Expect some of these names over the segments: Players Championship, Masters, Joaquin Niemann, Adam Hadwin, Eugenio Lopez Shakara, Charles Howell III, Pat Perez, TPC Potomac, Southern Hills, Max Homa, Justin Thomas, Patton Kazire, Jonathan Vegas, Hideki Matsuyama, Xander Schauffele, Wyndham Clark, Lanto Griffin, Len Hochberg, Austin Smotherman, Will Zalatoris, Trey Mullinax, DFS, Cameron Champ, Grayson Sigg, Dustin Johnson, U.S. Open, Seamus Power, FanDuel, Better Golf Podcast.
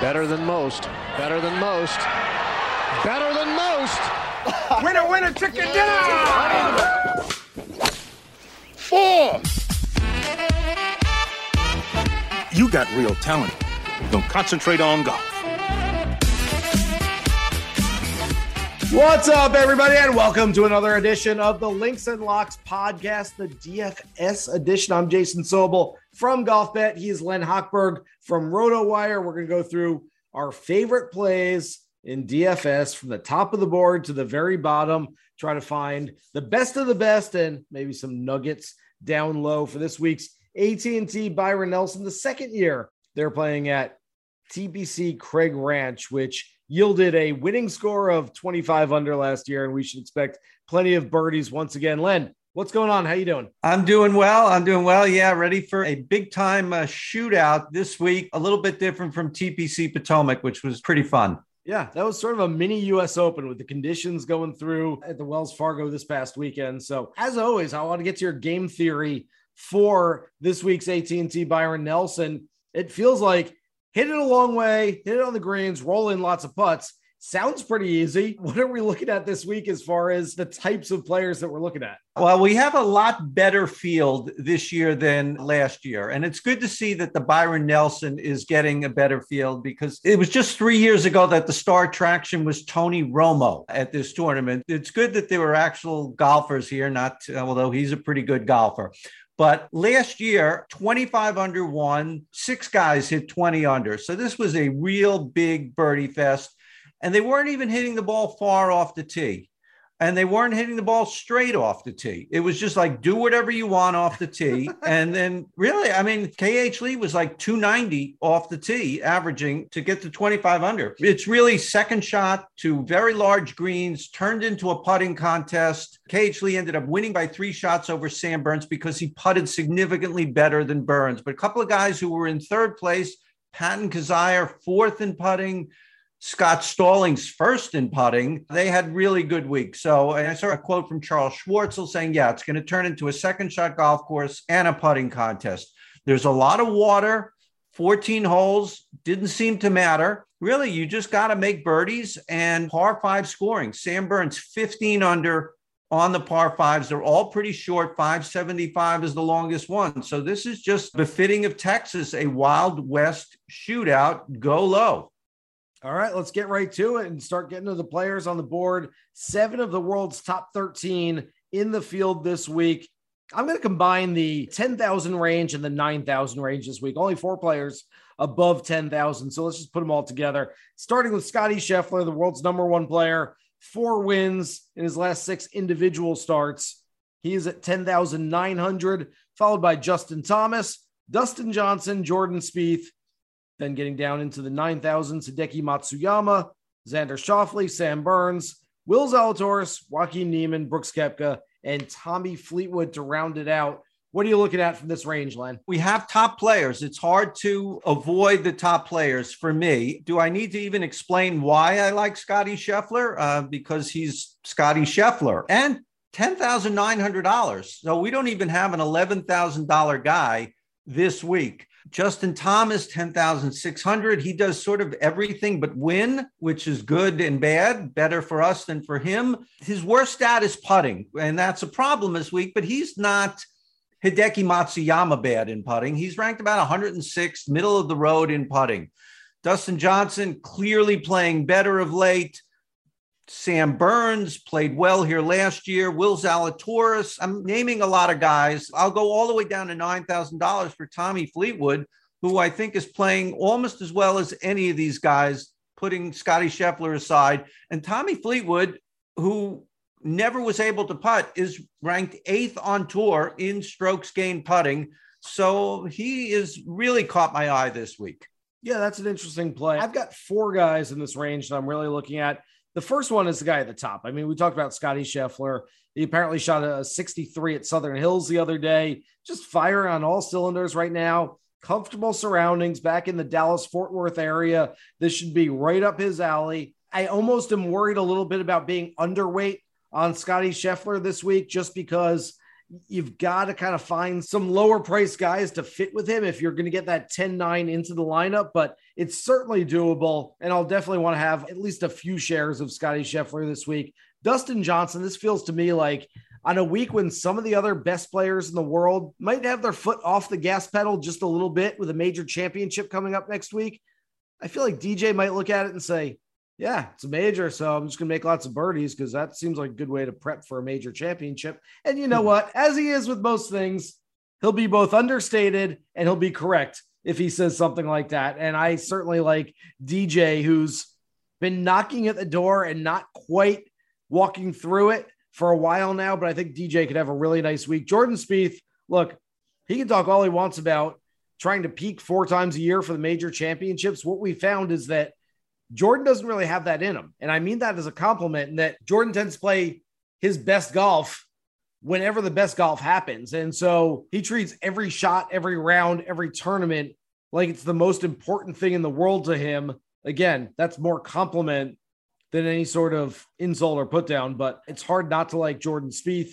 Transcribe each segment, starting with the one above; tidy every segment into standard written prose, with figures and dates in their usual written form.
Better than most. Winner, chicken dinner! Four! You got real talent. Don't concentrate on golf. What's up, everybody, and welcome to another edition of the Links and Locks Podcast, the DFS edition. I'm Jason Sobel from Golf Bet. He is Len Hochberg from RotoWire. We're going to go through our favorite plays in DFS from the top of the board to the very bottom, try to find the best of the best and maybe some nuggets down low for this week's AT&T Byron Nelson, the second year they're playing at TPC Craig Ranch, which yielded a winning score of 25 under last year, and we should expect plenty of birdies once again. Len, what's going on? How you doing? I'm doing well. Yeah, ready for a big-time shootout this week. A little bit different from TPC Potomac, which was pretty fun. Yeah, that was sort of a mini U.S. Open with the conditions going through at the Wells Fargo this past weekend. So, as always, I want to get to your game theory for this week's AT&T Byron Nelson. It feels like hit it a long way, hit it on the greens, roll in lots of putts. Sounds pretty easy. What are we looking at this week as far as the types of players that we're looking at? Well, we have a lot better field this year than last year. And it's good to see that the Byron Nelson is getting a better field because it was just 3 years ago that the star attraction was Tony Romo at this tournament. It's good that there were actual golfers here, although he's a pretty good golfer. But last year, 25 under won, six guys hit 20 under. So this was a real big birdie fest. And they weren't even hitting the ball far off the tee. And they weren't hitting the ball straight off the tee. It was just like, do whatever you want off the tee. And then really, I mean, KH Lee was like 290 off the tee, averaging to get to 25 under. It's really second shot to very large greens, turned into a putting contest. KH Lee ended up winning by 3 shots over Sam Burns because he putted significantly better than Burns. But a couple of guys who were in third place, Patton Kazire, fourth in putting, Scott Stallings first in putting, they had really good weeks. So I saw a quote from Charles Schwartzel saying, yeah, it's going to turn into a second shot golf course and a putting contest. There's a lot of water, 14 holes, didn't seem to matter. Really, you just got to make birdies and par 5 scoring. Sam Burns, 15 under on the par 5s. They're all pretty short. 575 is the longest one. So this is just befitting of Texas, a Wild West shootout. Go low. All right, let's get right to it and start getting to the players on the board. 7 of the world's top 13 in the field this week. I'm going to combine the 10,000 range and the 9,000 range this week. Only 4 players above 10,000, so let's just put them all together. Starting with Scottie Scheffler, the world's number 1 player. 4 wins in his last 6 individual starts. He is at 10,900, followed by Justin Thomas, Dustin Johnson, Jordan Spieth. Then getting down into the 9,000s, Hideki Matsuyama, Xander Schauffele, Sam Burns, Will Zalatoris, Joaquin Niemann, Brooks Koepka, and Tommy Fleetwood to round it out. What are you looking at from this range, Len? We have top players. It's hard to avoid the top players for me. Do I need to even explain why I like Scottie Scheffler? Because he's Scottie Scheffler and $10,900. So we don't even have an $11,000 guy this week. Justin Thomas, 10,600. He does sort of everything but win, which is good and bad, better for us than for him. His worst stat is putting, and that's a problem this week, but he's not Hideki Matsuyama bad in putting. He's ranked about 106th, middle of the road in putting. Dustin Johnson clearly playing better of late. Sam Burns played well here last year. Will Zalatoris. I'm naming a lot of guys. I'll go all the way down to $9,000 for Tommy Fleetwood, who I think is playing almost as well as any of these guys, putting Scottie Scheffler aside. And Tommy Fleetwood, who never was able to putt, is ranked 8th on tour in strokes gained putting. So he is really caught my eye this week. Yeah, that's an interesting play. I've got four guys in this range that I'm really looking at. The first one is the guy at the top. I mean, we talked about Scottie Scheffler. He apparently shot a 63 at Southern Hills the other day. Just firing on all cylinders right now. Comfortable surroundings back in the Dallas-Fort Worth area. This should be right up his alley. I almost am worried a little bit about being underweight on Scottie Scheffler this week, just because you've got to kind of find some lower price guys to fit with him if you're going to get that 10-9 into the lineup, but it's certainly doable. And I'll definitely want to have at least a few shares of Scottie Scheffler this week. Dustin Johnson, this feels to me like on a week when some of the other best players in the world might have their foot off the gas pedal just a little bit with a major championship coming up next week. I feel like DJ might look at it and say, yeah, it's a major, so I'm just going to make lots of birdies because that seems like a good way to prep for a major championship. And you know what? As he is with most things, he'll be both understated and he'll be correct if he says something like that. And I certainly like DJ, who's been knocking at the door and not quite walking through it for a while now, but I think DJ could have a really nice week. Jordan Spieth, look, he can talk all he wants about trying to peak four times a year for the major championships. What we found is that Jordan doesn't really have that in him. And I mean that as a compliment, in that Jordan tends to play his best golf whenever the best golf happens. And so he treats every shot, every round, every tournament like it's the most important thing in the world to him. Again, that's more compliment than any sort of insult or put down, but it's hard not to like Jordan Spieth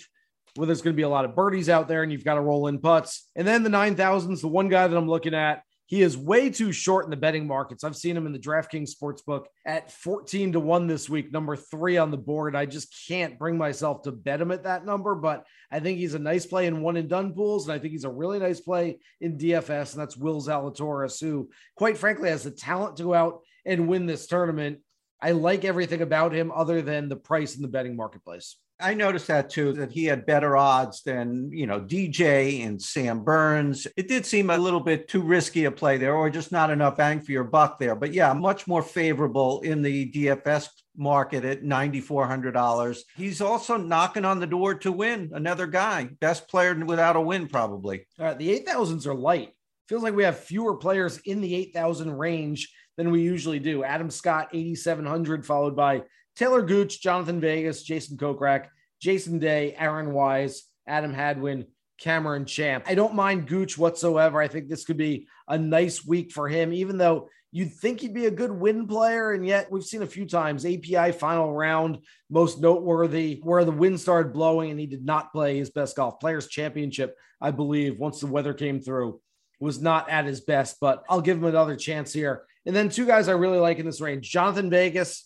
where there's going to be a lot of birdies out there and you've got to roll in putts. And then the 9,000's the one guy that I'm looking at. He is way too short in the betting markets. I've seen him in the DraftKings sportsbook at 14-1 this week, number 3 on the board. I just can't bring myself to bet him at that number, but I think he's a nice play in one and done pools. And I think he's a really nice play in DFS. And that's Will Zalatoris, who quite frankly has the talent to go out and win this tournament. I like everything about him other than the price in the betting marketplace. I noticed that too, that he had better odds than, DJ and Sam Burns. It did seem a little bit too risky a play there, or just not enough bang for your buck there. But yeah, much more favorable in the DFS market at $9,400. He's also knocking on the door to win, another guy, best player without a win probably. All right, the 8,000s are light. Feels like we have fewer players in the 8,000 range than we usually do. Adam Scott, 8,700, followed by Taylor Gooch, Jonathan Vegas, Jason Kokrak, Jason Day, Aaron Wise, Adam Hadwin, Cameron Champ. I don't mind Gooch whatsoever. I think this could be a nice week for him, even though you'd think he'd be a good win player. And yet we've seen a few times, API final round, most noteworthy, where the wind started blowing and he did not play his best golf. Players Championship, I believe, once the weather came through, was not at his best, but I'll give him another chance here. And then two guys I really like in this range, Jonathan Vegas,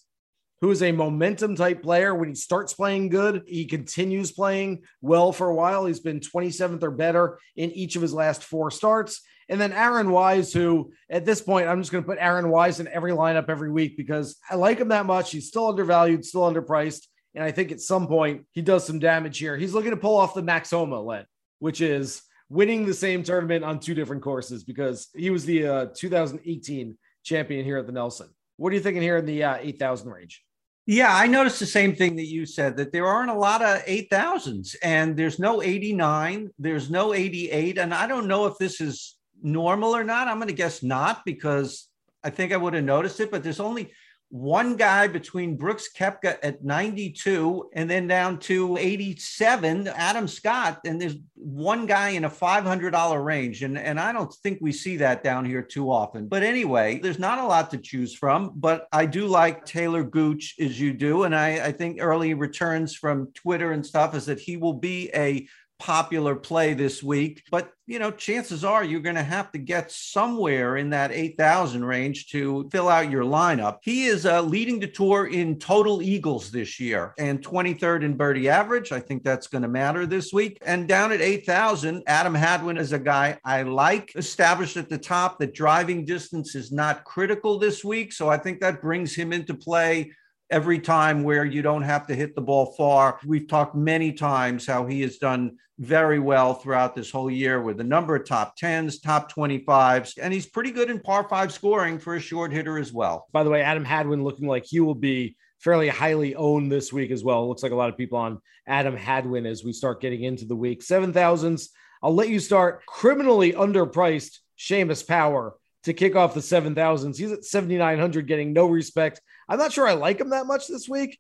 who is a momentum type player. When he starts playing good, he continues playing well for a while. He's been 27th or better in each of his last 4 starts. And then Aaron Wise, who at this point, I'm just going to put Aaron Wise in every lineup every week because I like him that much. He's still undervalued, still underpriced. And I think at some point he does some damage here. He's looking to pull off the Max Homa led, which is winning the same tournament on 2 different courses because he was the 2018 champion here at the Nelson. What are you thinking here in the 8,000 range? Yeah, I noticed the same thing that you said, that there aren't a lot of 8,000s and there's no 89, there's no 88. And I don't know if this is normal or not. I'm going to guess not because I think I would have noticed it, but there's only one guy between Brooks Koepka at 92 and then down to 87, Adam Scott. And there's one guy in a $500 range. And I don't think we see that down here too often. But anyway, there's not a lot to choose from, but I do like Taylor Gooch as you do. And I think early returns from Twitter and stuff is that he will be a popular play this week, but you know, chances are you're going to have to get somewhere in that 8,000 range to fill out your lineup. He is leading the tour in total eagles this year and 23rd in birdie average. I think that's going to matter this week. And down at 8,000, Adam Hadwin is a guy I like. Established at the top that driving distance is not critical this week, so I think that brings him into play every time where you don't have to hit the ball far. We've talked many times how he has done very well throughout this whole year with a number of top 10s, top 25s, and he's pretty good in par five scoring for a short hitter as well. By the way, Adam Hadwin looking like he will be fairly highly owned this week as well. It looks like a lot of people on Adam Hadwin as we start getting into the week. 7,000s, I'll let you start. Criminally underpriced Seamus Power to kick off the 7,000s. He's at 7,900, getting no respect. I'm not sure I like him that much this week,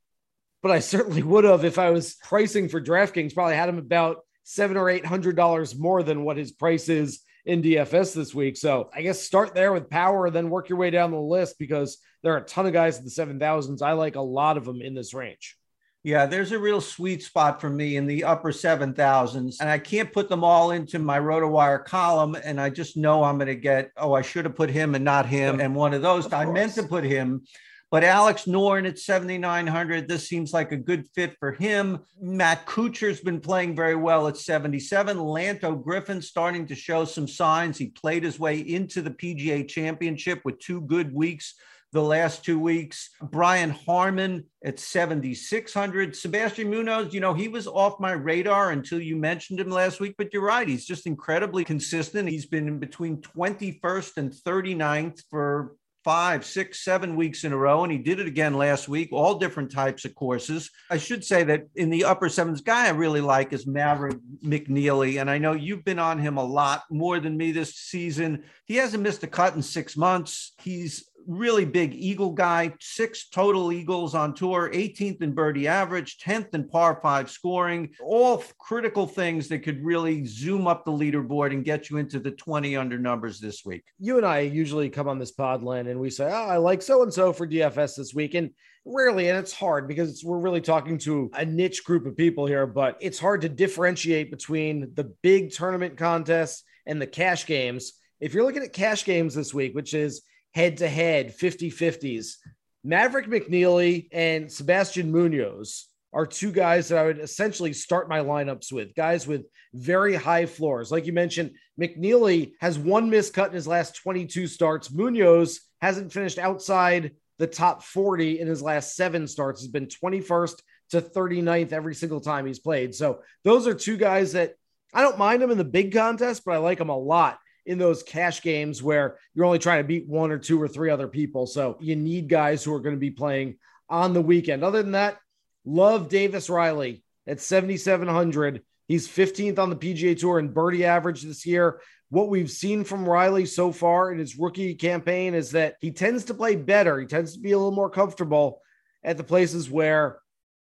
but I certainly would have if I was pricing for DraftKings, probably had him about $700 or $800 more than what his price is in DFS this week. So I guess start there with Power, then work your way down the list because there are a ton of guys in the 7,000s. I like a lot of them in this range. Yeah, there's a real sweet spot for me in the upper 7,000s, and I can't put them all into my RotoWire column, and I just know I'm going to get, oh, I should have put him and not him, and one of those, I meant to put him, but Alex Noren at 7,900, this seems like a good fit for him. Matt Kuchar's been playing very well at 77. Lanto Griffin starting to show some signs. He played his way into the PGA Championship with two good weeks the last 2 weeks. Brian Harmon at 7,600. Sebastian Munoz, you know, he was off my radar until you mentioned him last week, but you're right. He's just incredibly consistent. He's been in between 21st and 39th for 5, 6, 7 weeks in a row, and he did it again last week, all different types of courses. I should say that in the upper sevens, guy I really like is Maverick McNeely, and I know you've been on him a lot more than me this season. He hasn't missed a cut in 6 months. He's really big eagle guy, 6 total eagles on tour, 18th in birdie average, 10th in par five scoring, all critical things that could really zoom up the leaderboard and get you into the 20 under numbers this week. You and I usually come on this pod, Len, and we say, oh, I like so-and-so for DFS this week. And rarely, and it's hard because we're really talking to a niche group of people here, but it's hard to differentiate between the big tournament contests and the cash games. If you're looking at cash games this week, which is head-to-head, 50-50s. Maverick McNeely and Sebastian Munoz are two guys that I would essentially start my lineups with, guys with very high floors. Like you mentioned, McNeely has 1 missed cut in his last 22 starts. Munoz hasn't finished outside the top 40 in his last 7 starts. He's been 21st to 39th every single time he's played. So those are two guys that I don't mind them in the big contest, but I like them a lot in those cash games where you're only trying to beat 1 or 2 or 3 other people. So you need guys who are going to be playing on the weekend. Other than that, love Davis Riley at 7,700. He's 15th on the PGA Tour in birdie average this year. What we've seen from Riley so far in his rookie campaign is that he tends to play better. He tends to be a little more comfortable at the places where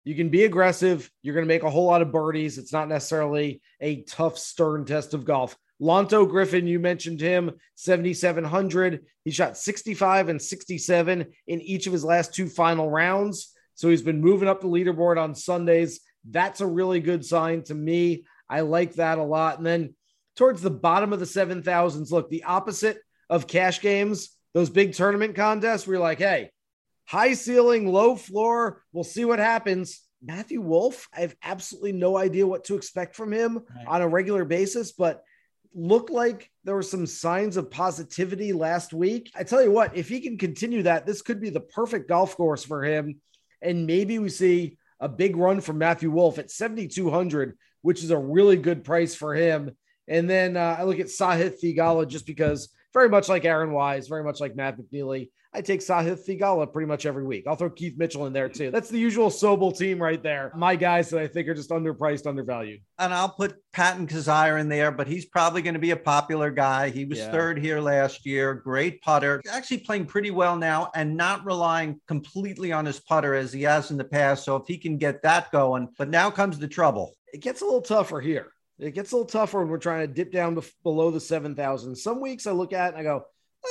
you can be aggressive. You're going to make a whole lot of birdies. It's not necessarily a tough, stern test of golf. Lanto Griffin, you mentioned him, 7,700. He shot 65 and 67 in each of his last 2 final rounds. So he's been moving up the leaderboard on Sundays. That's a really good sign to me. I like that a lot. And then towards the bottom of the 7,000s, look, the opposite of cash games, those big tournament contests where you're like, hey, high ceiling, low floor. We'll see what happens. Matthew Wolff, I have absolutely no idea what to expect from him on a regular basis, but looked like there were some signs of positivity last week. I tell you what, if he can continue that, this could be the perfect golf course for him. And maybe we see a big run from Matthew Wolff at 7,200, which is a really good price for him. And then I look at Sahith Theegala just because very much like Aaron Wise, very much like Matt McNeely, I take Sahith Theegala pretty much every week. I'll throw Keith Mitchell in there too. That's the usual Sobel team right there. My guys that I think are just underpriced, undervalued. And I'll put Patton Kazire in there, but he's probably going to be a popular guy. He was 3rd here last year. Great putter. He's actually playing pretty well now and not relying completely on his putter as he has in the past. So if he can get that going, but now comes the trouble. It gets a little tougher here. It gets a little tougher when we're trying to dip down below the 7,000. Some weeks I look at and I go,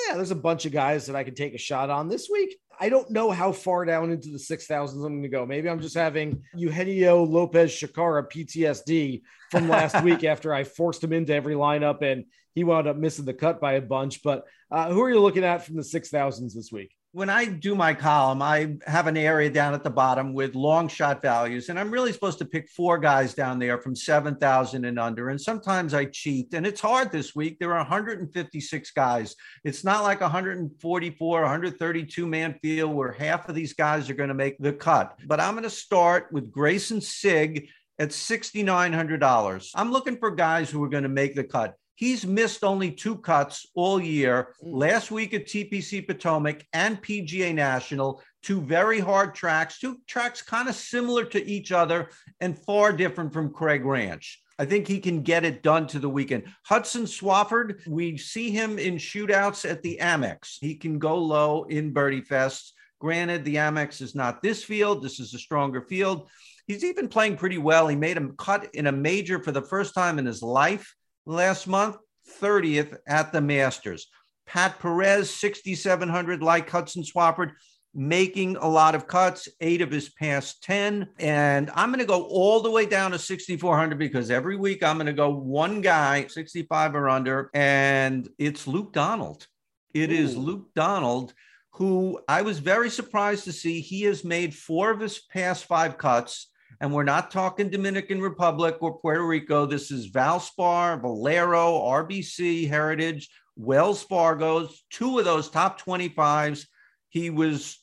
yeah, there's a bunch of guys that I could take a shot on this week. I don't know how far down into the 6,000s I'm going to go. Maybe I'm just having Eugenio Lopez Shakara PTSD from last week after I forced him into every lineup and he wound up missing the cut by a bunch. But who are you looking at from the 6,000s this week? When I do my column, I have an area down at the bottom with long shot values, and I'm really supposed to pick four guys down there from 7,000 and under. And sometimes I cheat, and it's hard this week. There are 156 guys. It's not like 144, 132 man field where half of these guys are going to make the cut. But I'm going to start with Grayson Sigg at $6,900. I'm looking for guys who are going to make the cut. He's missed only two cuts all year. Last week at TPC Potomac and PGA National, two very hard tracks, two tracks kind of similar to each other and far different from Craig Ranch. I think he can get it done to the weekend. Hudson Swafford, we see him in shootouts at the Amex. He can go low in birdie fests. Granted, the Amex is not this field. This is a stronger field. He's even playing pretty well. He made a cut in a major for the first time in his life. Last month, 30th at the Masters. Pat Perez, 6,700, like Hudson Swafford, making a lot of cuts, 8 of his past 10. And I'm going to go all the way down to 6,400 because every week I'm going to go one guy, 65 or under, and it's Luke Donald. It is Luke Donald, who I was very surprised to see. He has made 4 of his past 5 cuts. And we're not talking Dominican Republic or Puerto Rico. This is Valspar, Valero, RBC, Heritage, Wells Fargo. 2 of those top 25s. He was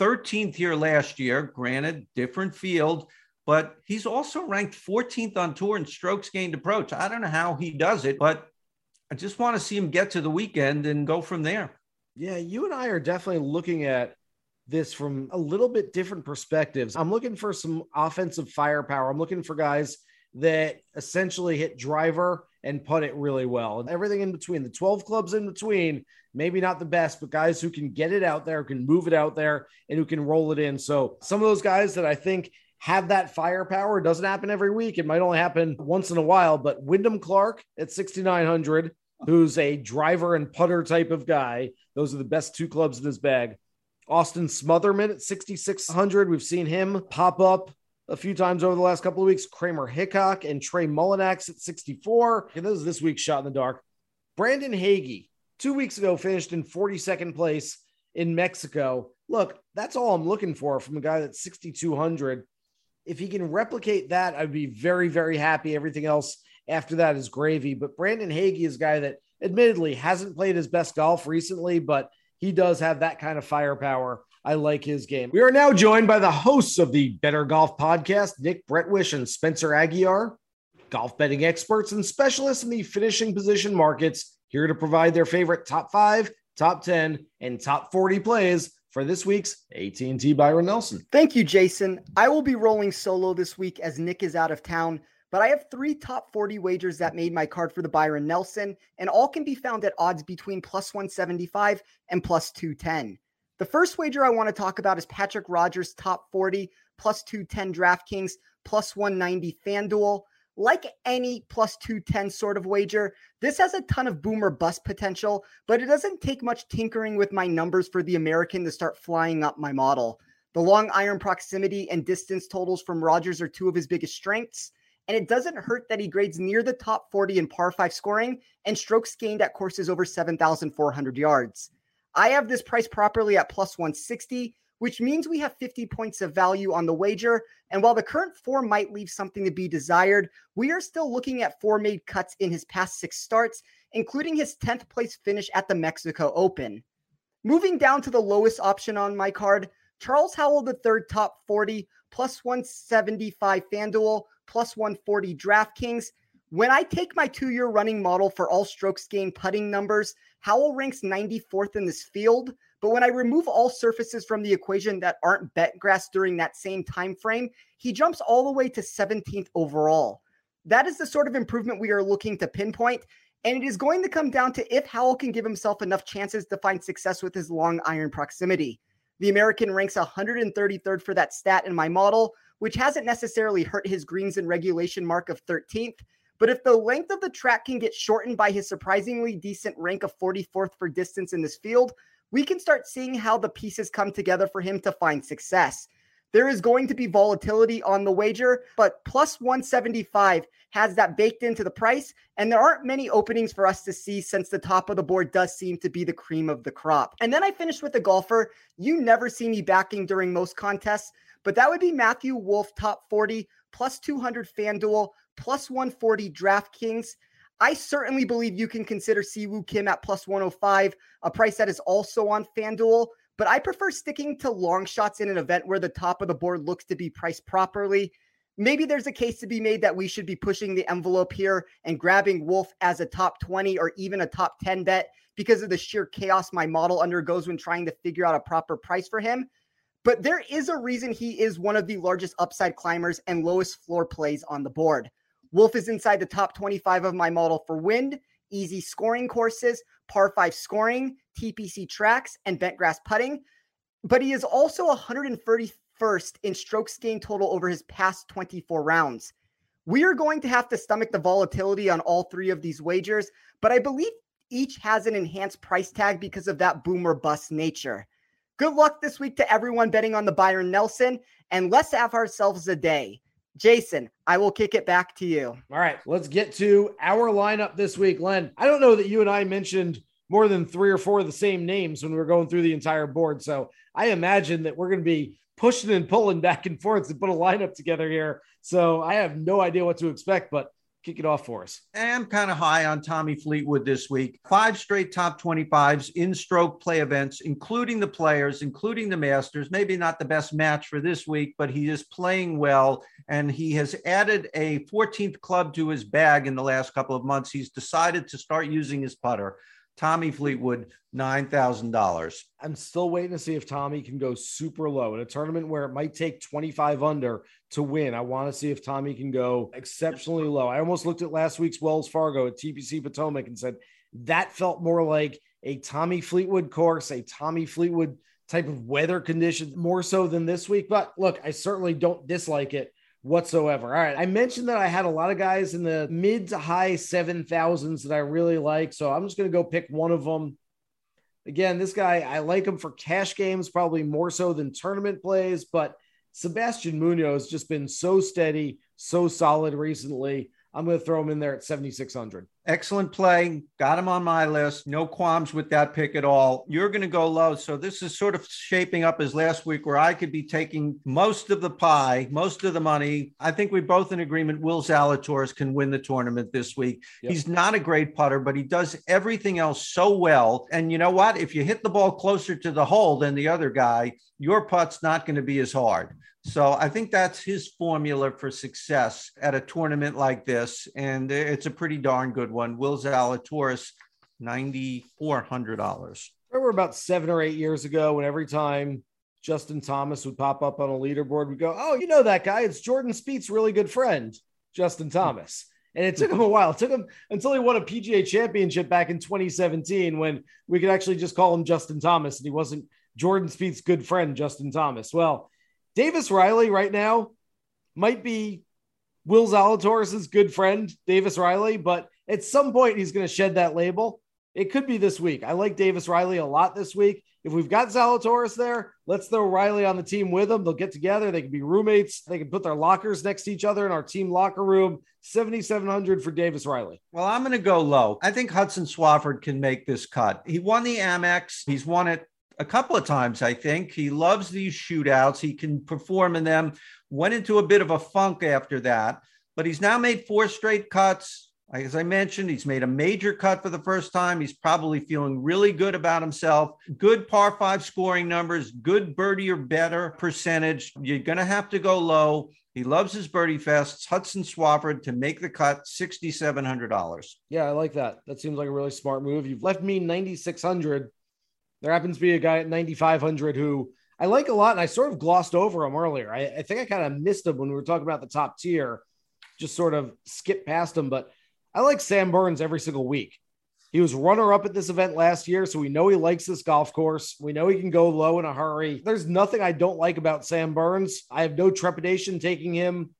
13th here last year. Granted, different field, but he's also ranked 14th on tour in strokes gained approach. I don't know how he does it, but I just want to see him get to the weekend and go from there. Yeah, you and I are definitely looking at this from a little bit different perspectives. I'm looking for some offensive firepower. I'm looking for guys that essentially hit driver and putt it really well. And everything in between, the 12 clubs in between, maybe not the best, but guys who can get it out there, can move it out there, and who can roll it in. So some of those guys that I think have that firepower, it doesn't happen every week. It might only happen once in a while, but Wyndham Clark at 6,900, who's a driver and putter type of guy. Those are the best 2 clubs in his bag. Austin Smotherman at 6,600. We've seen him pop up a few times over the last couple of weeks. Kramer Hickok and Trey Mullinax at 64. And those are this week's shot in the dark. Brandon Hagee, 2 weeks ago, finished in 42nd place in Mexico. Look, that's all I'm looking for from a guy that's 6,200. If he can replicate that, I'd be very, very happy. Everything else after that is gravy. But Brandon Hagee is a guy that admittedly hasn't played his best golf recently, but he does have that kind of firepower. I like his game. We are now joined by the hosts of the Better Golf Podcast, Nick Bretwish and Spencer Aguiar, golf betting experts and specialists in the finishing position markets, here to provide their favorite top 5, top 10, and top 40 plays for this week's AT&T Byron Nelson. Thank you, Jason. I will be rolling solo this week as Nick is out of town, but I have 3 top 40 wagers that made my card for the Byron Nelson, and all can be found at odds between +175 and +210. The first wager I want to talk about is Patrick Rogers' top 40, +210 DraftKings, +190 FanDuel. Like any +210 sort of wager, this has a ton of boom or bust potential, but it doesn't take much tinkering with my numbers for the American to start flying up my model. The long iron proximity and distance totals from Rogers are 2 of his biggest strengths, and it doesn't hurt that he grades near the top 40 in par 5 scoring and strokes gained at courses over 7,400 yards. I have this priced properly at +160, which means we have 50 points of value on the wager. And while the current 4 might leave something to be desired, we are still looking at 4 made cuts in his past 6 starts, including his 10th place finish at the Mexico Open. Moving down to the lowest option on my card, Charles Howell III top 40, +175 FanDuel, +140 DraftKings. When I take my 2-year running model for all strokes gained putting numbers, Howell ranks 94th in this field. But when I remove all surfaces from the equation that aren't bent grass during that same time frame, he jumps all the way to 17th overall. That is the sort of improvement we are looking to pinpoint, and it is going to come down to if Howell can give himself enough chances to find success with his long iron proximity. The American ranks 133rd for that stat in my model, which hasn't necessarily hurt his greens and regulation mark of 13th, But if the length of the track can get shortened by his surprisingly decent rank of 44th for distance in this field, we can start seeing how the pieces come together for him to find success. There is going to be volatility on the wager, but plus 175 has that baked into the price, and there aren't many openings for us to see since the top of the board does seem to be the cream of the crop. And then I finished with a golfer you never see me backing during most contests, but that would be Matthew Wolff, top 40, plus 200 FanDuel, plus 140 DraftKings. I certainly believe you can consider Siwoo Kim at plus 105, a price that is also on FanDuel, but I prefer sticking to long shots in an event where the top of the board looks to be priced properly. Maybe there's a case to be made that we should be pushing the envelope here and grabbing Wolff as a top 20 or even a top 10 bet because of the sheer chaos my model undergoes when trying to figure out a proper price for him. But there is a reason he is one of the largest upside climbers and lowest floor plays on the board. Wolff is inside the top 25 of my model for wind, easy scoring courses, par 5 scoring, TPC tracks, and bent grass putting. But he is also 131st in strokes gained total over his past 24 rounds. We are going to have to stomach the volatility on all three of these wagers, but I believe each has an enhanced price tag because of that boom or bust nature. Good luck this week to everyone betting on the Byron Nelson, and let's have ourselves a day. Jason, I will kick it back to you. All right, let's get to our lineup this week. Len, I don't know that you and I mentioned more than 3 or 4 of the same names when we were going through the entire board. So I imagine that we're going to be pushing and pulling back and forth to put a lineup together here. So I have no idea what to expect, but kick it off for us. I'm kind of high on Tommy Fleetwood this week. 5 straight top 25s in stroke play events, including the Players, including the Masters. Maybe not the best match for this week, but he is playing well, and he has added a 14th club to his bag in the last couple of months. He's decided to start using his putter. Tommy Fleetwood, $9,000. I'm still waiting to see if Tommy can go super low in a tournament where it might take 25 under to win. I want to see if Tommy can go exceptionally low. I almost looked at last week's Wells Fargo at TPC Potomac and said that felt more like a Tommy Fleetwood course, a Tommy Fleetwood type of weather conditions, more so than this week. But look, I certainly don't dislike it whatsoever. All right. I mentioned that I had a lot of guys in the mid to high 7,000s that I really like. So I'm just going to go pick one of them. Again, this guy, I like him for cash games, probably more so than tournament plays, but Sebastian Munoz has just been so steady, so solid recently. I'm going to throw him in there at 7,600. Excellent play. Got him on my list. No qualms with that pick at all. You're going to go low. So this is sort of shaping up as last week where I could be taking most of the pie, most of the money. I think we're both in agreement. Will Zalatoris can win the tournament this week. Yep. He's not a great putter, but he does everything else so well. And you know what? If you hit the ball closer to the hole than the other guy, your putt's not going to be as hard. So I think that's his formula for success at a tournament like this. And it's a pretty darn good one. Will Zalatoris, $9,400. Remember about 7 or 8 years ago when every time Justin Thomas would pop up on a leaderboard, we'd go, oh, you know that guy. It's Jordan Spieth's really good friend, Justin Thomas. And it took him a while. It took him until he won a PGA Championship back in 2017 when we could actually just call him Justin Thomas and he wasn't Jordan Spieth's good friend, Justin Thomas. Well, Davis Riley right now might be Will Zalatoris' good friend, Davis Riley, but at some point he's going to shed that label. It could be this week. I like Davis Riley a lot this week. If we've got Zalatoris there, let's throw Riley on the team with him. They'll get together. They can be roommates. They can put their lockers next to each other in our team locker room. 7,700 for Davis Riley. Well, I'm going to go low. I think Hudson Swafford can make this cut. He won the Amex. He's won it a couple of times, I think. He loves these shootouts. He can perform in them. Went into a bit of a funk after that, but he's now made 4 straight cuts. As I mentioned, he's made a major cut for the first time. He's probably feeling really good about himself. Good par 5 scoring numbers, good birdie or better percentage. You're going to have to go low. He loves his birdie fests. Hudson Swafford to make the cut, $6,700. Yeah, I like that. That seems like a really smart move. You've left me $9,600. There happens to be a guy at 9,500 who I like a lot, and I sort of glossed over him earlier. I think I kind of missed him when we were talking about the top tier, just sort of skipped past him. But I like Sam Burns every single week. He was runner-up at this event last year, so we know he likes this golf course. We know he can go low in a hurry. There's nothing I don't like about Sam Burns. I have no trepidation taking him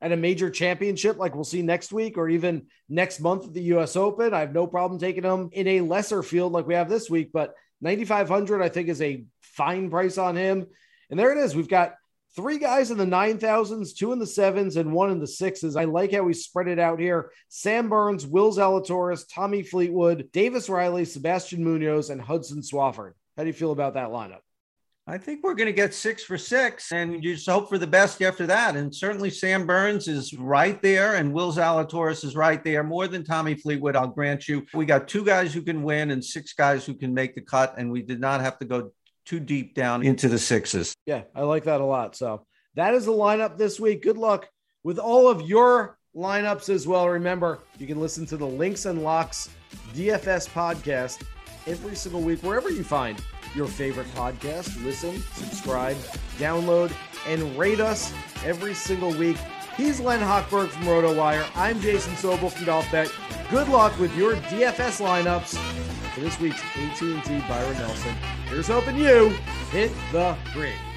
at a major championship like we'll see next week or even next month at the U.S. Open. I have no problem taking him in a lesser field like we have this week, but 9,500 I think is a fine price on him. And there it is. We've got three guys in the 9,000s, two in the 7s, and one in the 6s. I like how we spread it out here. Sam Burns, Will Zalatoris, Tommy Fleetwood, Davis Riley, Sebastian Munoz, and Hudson Swafford. How do you feel about that lineup? I think we're going to get 6 for 6, and you just hope for the best after that. And certainly Sam Burns is right there, and Will Zalatoris is right there, more than Tommy Fleetwood, I'll grant you. We got 2 guys who can win and 6 guys who can make the cut, and we did not have to go too deep down into the 6s. Yeah, I like that a lot. So that is the lineup this week. Good luck with all of your lineups as well. Remember, you can listen to the Links and Locks DFS podcast every single week, wherever you find your favorite podcast. Listen, subscribe, download, and rate us every single week. He's Len Hochberg from RotoWire. I'm Jason Sobel from GolfBet. Good luck with your DFS lineups for this week's AT&T Byron Nelson. Here's hoping you hit the green.